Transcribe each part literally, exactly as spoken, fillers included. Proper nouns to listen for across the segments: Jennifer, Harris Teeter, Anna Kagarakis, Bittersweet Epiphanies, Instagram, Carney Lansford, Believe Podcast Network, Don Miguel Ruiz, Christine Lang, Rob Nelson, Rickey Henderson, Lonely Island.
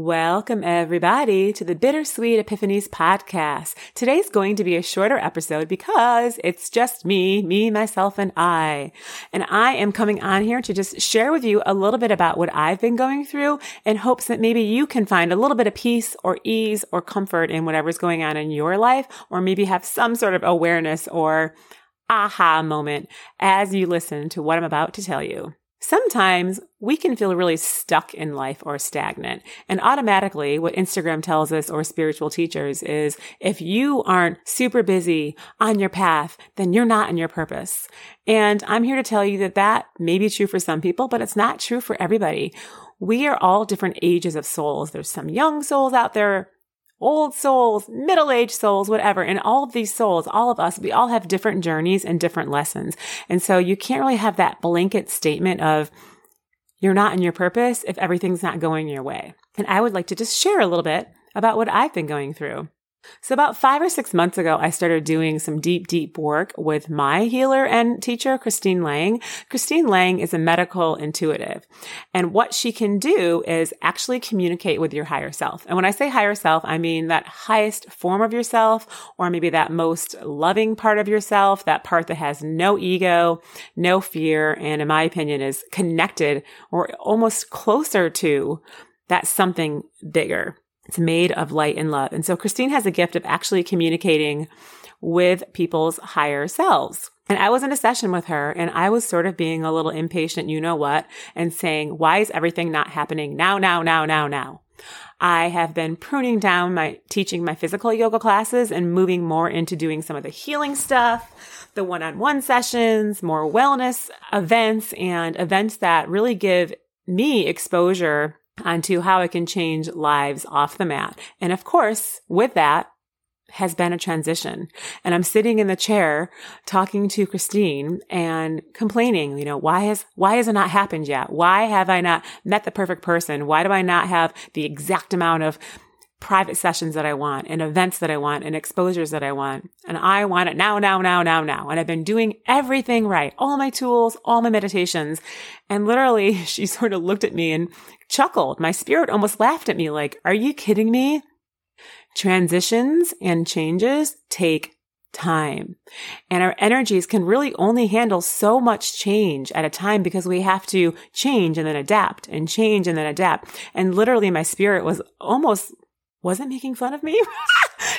Welcome, everybody, to the Bittersweet Epiphanies podcast. Today's going to be a shorter episode because it's just me, me, myself, and I. And I am coming on here to just share with you a little bit about what I've been going through in hopes that maybe you can find a little bit of peace or ease or comfort in whatever's going on in your life, or maybe have some sort of awareness or aha moment as you listen to what I'm about to tell you. Sometimes we can feel really stuck in life or stagnant. And automatically what Instagram tells us or spiritual teachers is if you aren't super busy on your path, then you're not in your purpose. And I'm here to tell you that that may be true for some people, but it's not true for everybody. We are all different ages of souls. There's some young souls out there, old souls, middle-aged souls, whatever. And all of these souls, all of us, we all have different journeys and different lessons. And so you can't really have that blanket statement of you're not in your purpose if everything's not going your way. And I would like to just share a little bit about what I've been going through. So about five or six months ago, I started doing some deep, deep work with my healer and teacher, Christine Lang. Christine Lang is a medical intuitive. And what she can do is actually communicate with your higher self. And when I say higher self, I mean that highest form of yourself, or maybe that most loving part of yourself, that part that has no ego, no fear, and in my opinion is connected or almost closer to that something bigger. It's made of light and love. And so Christine has a gift of actually communicating with people's higher selves. And I was in a session with her and I was sort of being a little impatient, you know what, and saying, why is everything not happening now, now, now, now, now? I have been pruning down my teaching my physical yoga classes and moving more into doing some of the healing stuff, the one-on-one sessions, more wellness events, and events that really give me exposure onto how I can change lives off the mat. And of course, with that has been a transition. And I'm sitting in the chair talking to Christine and complaining, you know, why has, why has it not happened yet? Why have I not met the perfect person? Why do I not have the exact amount of private sessions that I want and events that I want and exposures that I want? And I want it now, now, now, now, now. And I've been doing everything right, all my tools, all my meditations. And literally she sort of looked at me and chuckled. My spirit almost laughed at me like, are you kidding me? Transitions and changes take time. And our energies can really only handle so much change at a time because we have to change and then adapt and change and then adapt. And literally my spirit was almost wasn't making fun of me.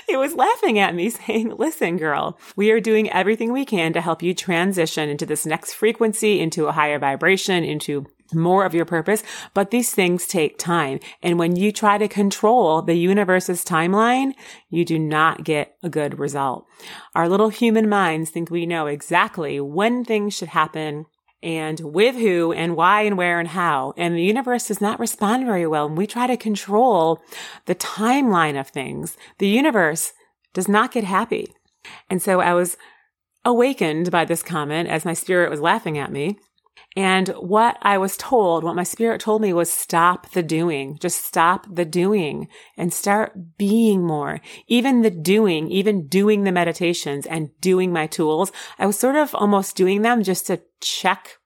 It was laughing at me saying, listen, girl, we are doing everything we can to help you transition into this next frequency, into a higher vibration, into more of your purpose. But these things take time. And when you try to control the universe's timeline, you do not get a good result. Our little human minds think we know exactly when things should happen and with who and why and where and how. And the universe does not respond very well. When we try to control the timeline of things, the universe does not get happy. And so I was awakened by this comment as my spirit was laughing at me. And what I was told, what my spirit told me was stop the doing, just stop the doing and start being more. Even the doing, even doing the meditations and doing my tools, I was sort of almost doing them just to check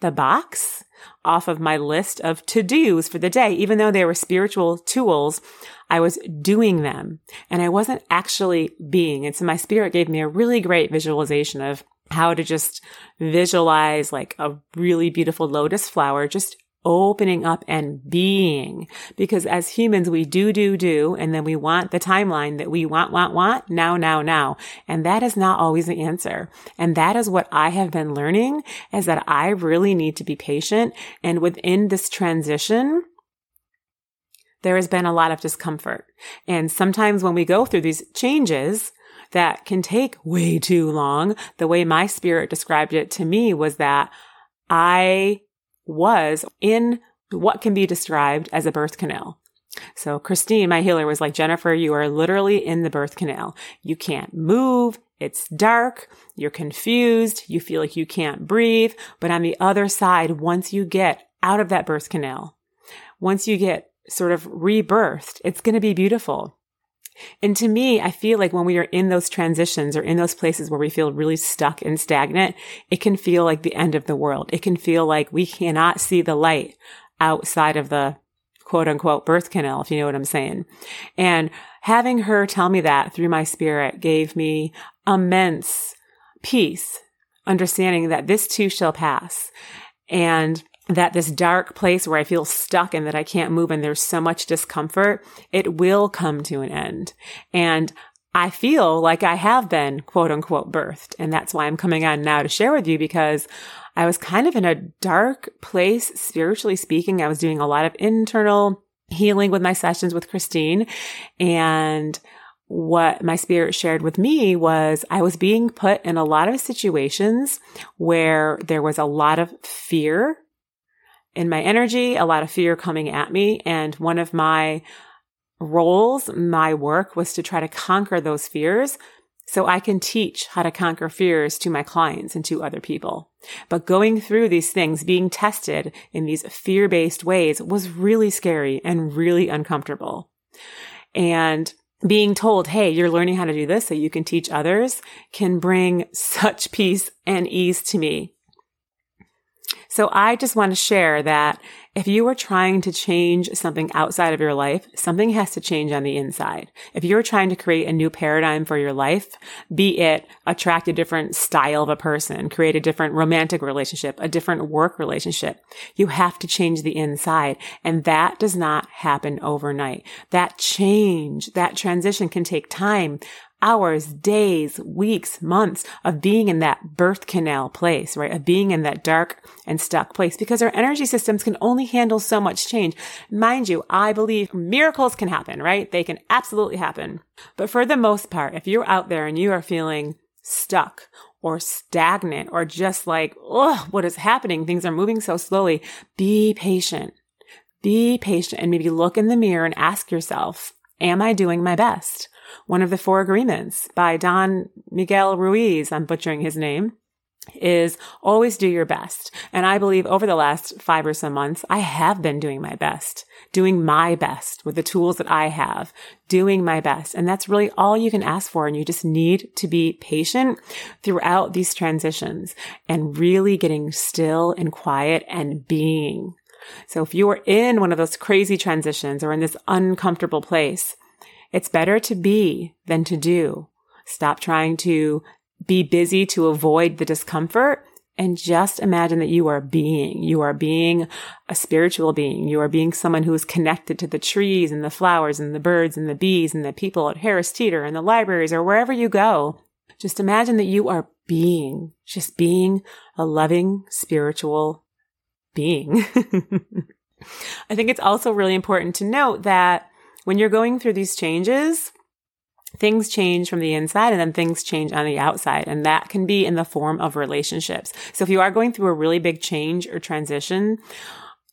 the box off of my list of to-dos for the day. Even though they were spiritual tools, I was doing them and I wasn't actually being. And so my spirit gave me a really great visualization of how to just visualize like a really beautiful lotus flower, just opening up and being. Because as humans, we do, do, do, and then we want the timeline that we want, want, want, now, now, now. And that is not always the answer. And that is what I have been learning, is that I really need to be patient. And within this transition, there has been a lot of discomfort. And sometimes when we go through these changes that can take way too long, the way my spirit described it to me was that I was in what can be described as a birth canal. So Christine, my healer, was like, Jennifer, you are literally in the birth canal. You can't move. It's dark. You're confused. You feel like you can't breathe. But on the other side, once you get out of that birth canal, once you get sort of rebirthed, it's going to be beautiful. And to me, I feel like when we are in those transitions or in those places where we feel really stuck and stagnant, it can feel like the end of the world. It can feel like we cannot see the light outside of the quote unquote birth canal, if you know what I'm saying. And having her tell me that through my spirit gave me immense peace, understanding that this too shall pass. And that this dark place where I feel stuck and that I can't move and there's so much discomfort, it will come to an end. And I feel like I have been, quote unquote, birthed. And that's why I'm coming on now to share with you, because I was kind of in a dark place, spiritually speaking. I was doing a lot of internal healing with my sessions with Christine. And what my spirit shared with me was I was being put in a lot of situations where there was a lot of fear in my energy, a lot of fear coming at me. And one of my roles, my work, was to try to conquer those fears so I can teach how to conquer fears to my clients and to other people. But going through these things, being tested in these fear-based ways, was really scary and really uncomfortable. And being told, hey, you're learning how to do this so you can teach others, can bring such peace and ease to me. So I just want to share that if you are trying to change something outside of your life, something has to change on the inside. If you're trying to create a new paradigm for your life, be it attract a different style of a person, create a different romantic relationship, a different work relationship, you have to change the inside. And that does not happen overnight. That change, that transition can take time. Hours, days, weeks, months of being in that birth canal place, right? Of being in that dark and stuck place, because our energy systems can only handle so much change. Mind you, I believe miracles can happen, right? They can absolutely happen. But for the most part, if you're out there and you are feeling stuck or stagnant or just like, oh, what is happening? Things are moving so slowly. Be patient. Be patient and maybe look in the mirror and ask yourself, am I doing my best? One of the four agreements by Don Miguel Ruiz, I'm butchering his name, is always do your best. And I believe over the last five or so months, I have been doing my best, doing my best with the tools that I have, doing my best. And that's really all you can ask for. And you just need to be patient throughout these transitions and really getting still and quiet and being. So if you are in one of those crazy transitions or in this uncomfortable place, it's better to be than to do. Stop trying to be busy to avoid the discomfort and just imagine that you are being. You are being a spiritual being. You are being someone who is connected to the trees and the flowers and the birds and the bees and the people at Harris Teeter and the libraries or wherever you go. Just imagine that you are being, just being a loving spiritual being. I think it's also really important to note that when you're going through these changes, things change from the inside and then things change on the outside. And that can be in the form of relationships. So if you are going through a really big change or transition,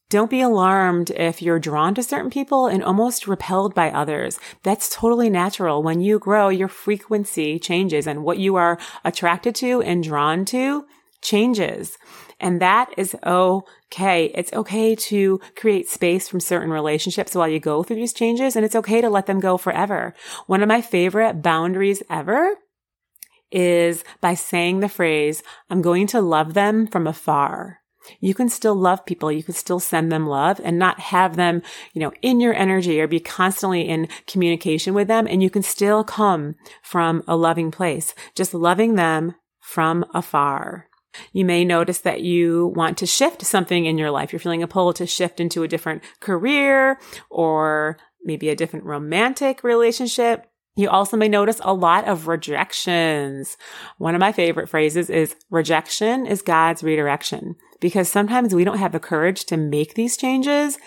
don't be alarmed if you're drawn to certain people and almost repelled by others. That's totally natural. When you grow, your frequency changes and what you are attracted to and drawn to changes. And that is okay. It's okay to create space from certain relationships while you go through these changes, and it's okay to let them go forever. One of my favorite boundaries ever is by saying the phrase, I'm going to love them from afar. You can still love people. You can still send them love and not have them, you know, in your energy or be constantly in communication with them. And you can still come from a loving place, just loving them from afar. You may notice that you want to shift something in your life. You're feeling a pull to shift into a different career or maybe a different romantic relationship. You also may notice a lot of rejections. One of my favorite phrases is rejection is God's redirection, because sometimes we don't have the courage to make these changes.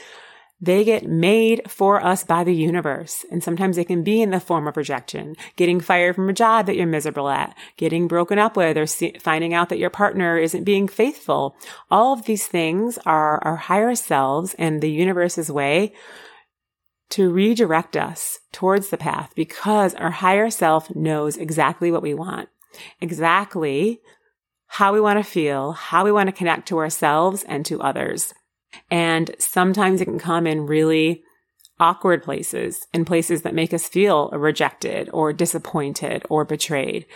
They get made for us by the universe. And sometimes they can be in the form of rejection, getting fired from a job that you're miserable at, getting broken up with, or see, finding out that your partner isn't being faithful. All of these things are our higher selves and the universe's way to redirect us towards the path, because our higher self knows exactly what we want, exactly how we want to feel, how we want to connect to ourselves and to others. And sometimes it can come in really awkward places, in places that make us feel rejected or disappointed or betrayed.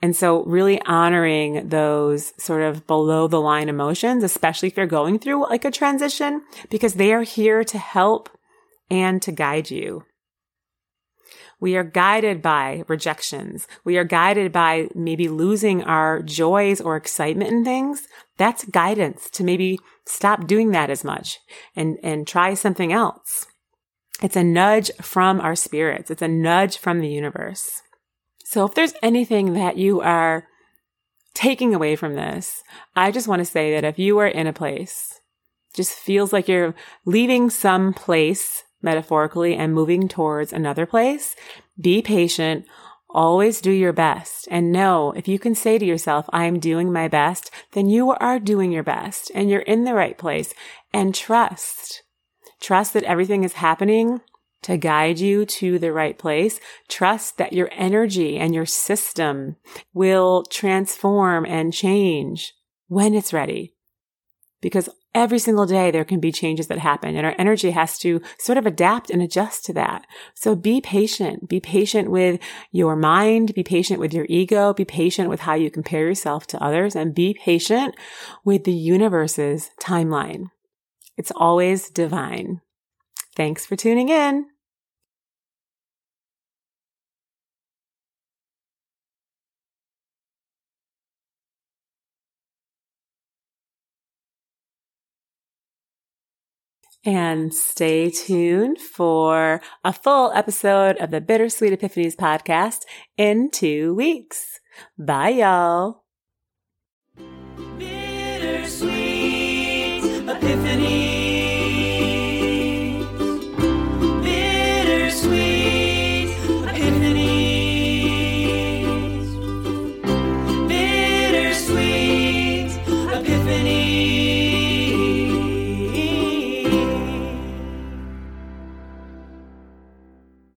And so really honoring those sort of below the line emotions, especially if you're going through like a transition, because they are here to help and to guide you. We are guided by rejections. We are guided by maybe losing our joys or excitement in things. That's guidance to maybe stop doing that as much and, and try something else. It's a nudge from our spirits. It's a nudge from the universe. So if there's anything that you are taking away from this, I just want to say that if you are in a place, just feels like you're leaving some place metaphorically and moving towards another place, be patient, always do your best. And know if you can say to yourself, I'm doing my best, then you are doing your best and you're in the right place. And trust, trust that everything is happening to guide you to the right place. Trust that your energy and your system will transform and change when it's ready. Because every single day there can be changes that happen and our energy has to sort of adapt and adjust to that. So be patient. Be patient with your mind. Be patient with your ego. Be patient with how you compare yourself to others, and be patient with the universe's timeline. It's always divine. Thanks for tuning in. And stay tuned for a full episode of the Bittersweet Epiphanies podcast in two weeks. Bye, y'all. Bittersweet.